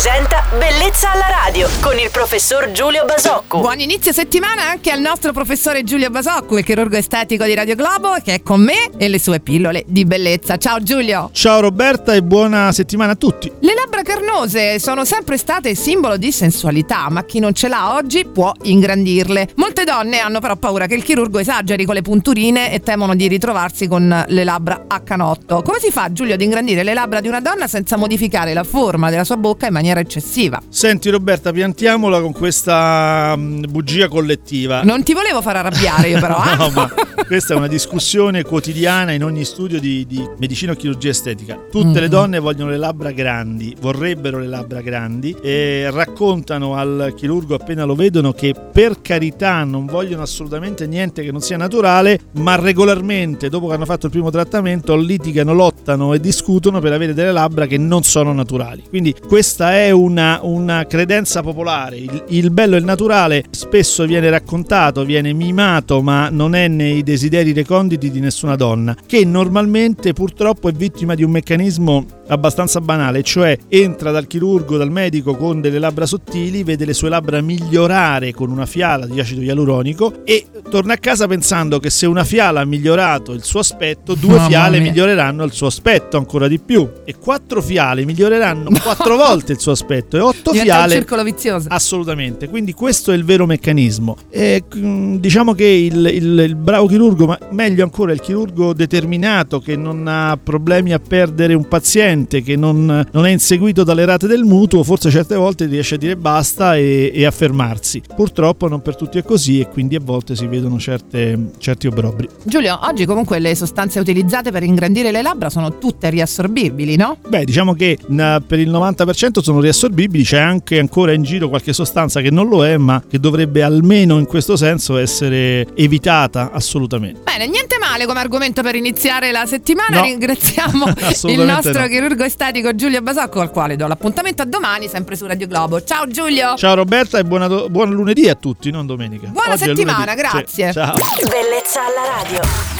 presenta Bellezza alla radio con il professor Giulio Basocco. Buon inizio settimana anche al nostro professore Giulio Basocco, il chirurgo estetico di Radio Globo, che è con me e le sue pillole di bellezza. Ciao Giulio. Ciao Roberta e buona settimana a tutti. Le labbra carnose sono sempre state simbolo di sensualità, ma chi non ce l'ha oggi può ingrandirle. Molte donne hanno però paura che il chirurgo esageri con le punturine e temono di ritrovarsi con le labbra a canotto. Come si fa, Giulio, ad ingrandire le labbra di una donna senza modificare la forma della sua bocca in maniera eccessiva? Senti Roberta, piantiamola con questa bugia collettiva. Non ti volevo far arrabbiare io però. No, ma questa è una discussione quotidiana in ogni studio di medicina o chirurgia estetica. Tutte le donne vogliono le labbra grandi, vorrebbero le labbra grandi e raccontano al chirurgo appena lo vedono che per carità non vogliono assolutamente niente che non sia naturale, ma regolarmente dopo che hanno fatto il primo trattamento litigano, lottano e discutono per avere delle labbra che non sono naturali. Quindi questa è una credenza popolare. Il bello e il naturale spesso viene raccontato, viene mimato, ma non è nei desideri reconditi di nessuna donna, che normalmente purtroppo è vittima di un meccanismo abbastanza banale, cioè entra dal chirurgo, dal medico con delle labbra sottili, vede le sue labbra migliorare con una fiala di acido ialuronico e torna a casa pensando che se una fiala ha migliorato il suo aspetto, due fiale miglioreranno il suo aspetto ancora di più e quattro fiale miglioreranno quattro volte il suo aspetto e otto fiale. Un circolo vizioso. Assolutamente. Quindi questo è il vero meccanismo. E, diciamo che il bravo chirurgo, ma meglio ancora il chirurgo determinato che non ha problemi a perdere un paziente, che non è inseguito dalle rate del mutuo, forse certe volte riesce a dire basta e a fermarsi. Purtroppo non per tutti è così e quindi a volte si vedono certi obbrobri. Giulio, oggi comunque le sostanze utilizzate per ingrandire le labbra sono tutte riassorbibili, no? Beh, diciamo che per il 90% sono riassorbibili, c'è anche ancora in giro qualche sostanza che non lo è, ma che dovrebbe almeno in questo senso essere evitata assolutamente. Bene, niente male come argomento per iniziare la settimana. No, ringraziamo il nostro chirurgo estetico Giulio Basocco, al quale do l'appuntamento a domani sempre su Radio Globo. Ciao Giulio. Ciao Roberta e buon lunedì a tutti, non domenica. Buona settimana, grazie. Sì, ciao. Bellezza alla radio.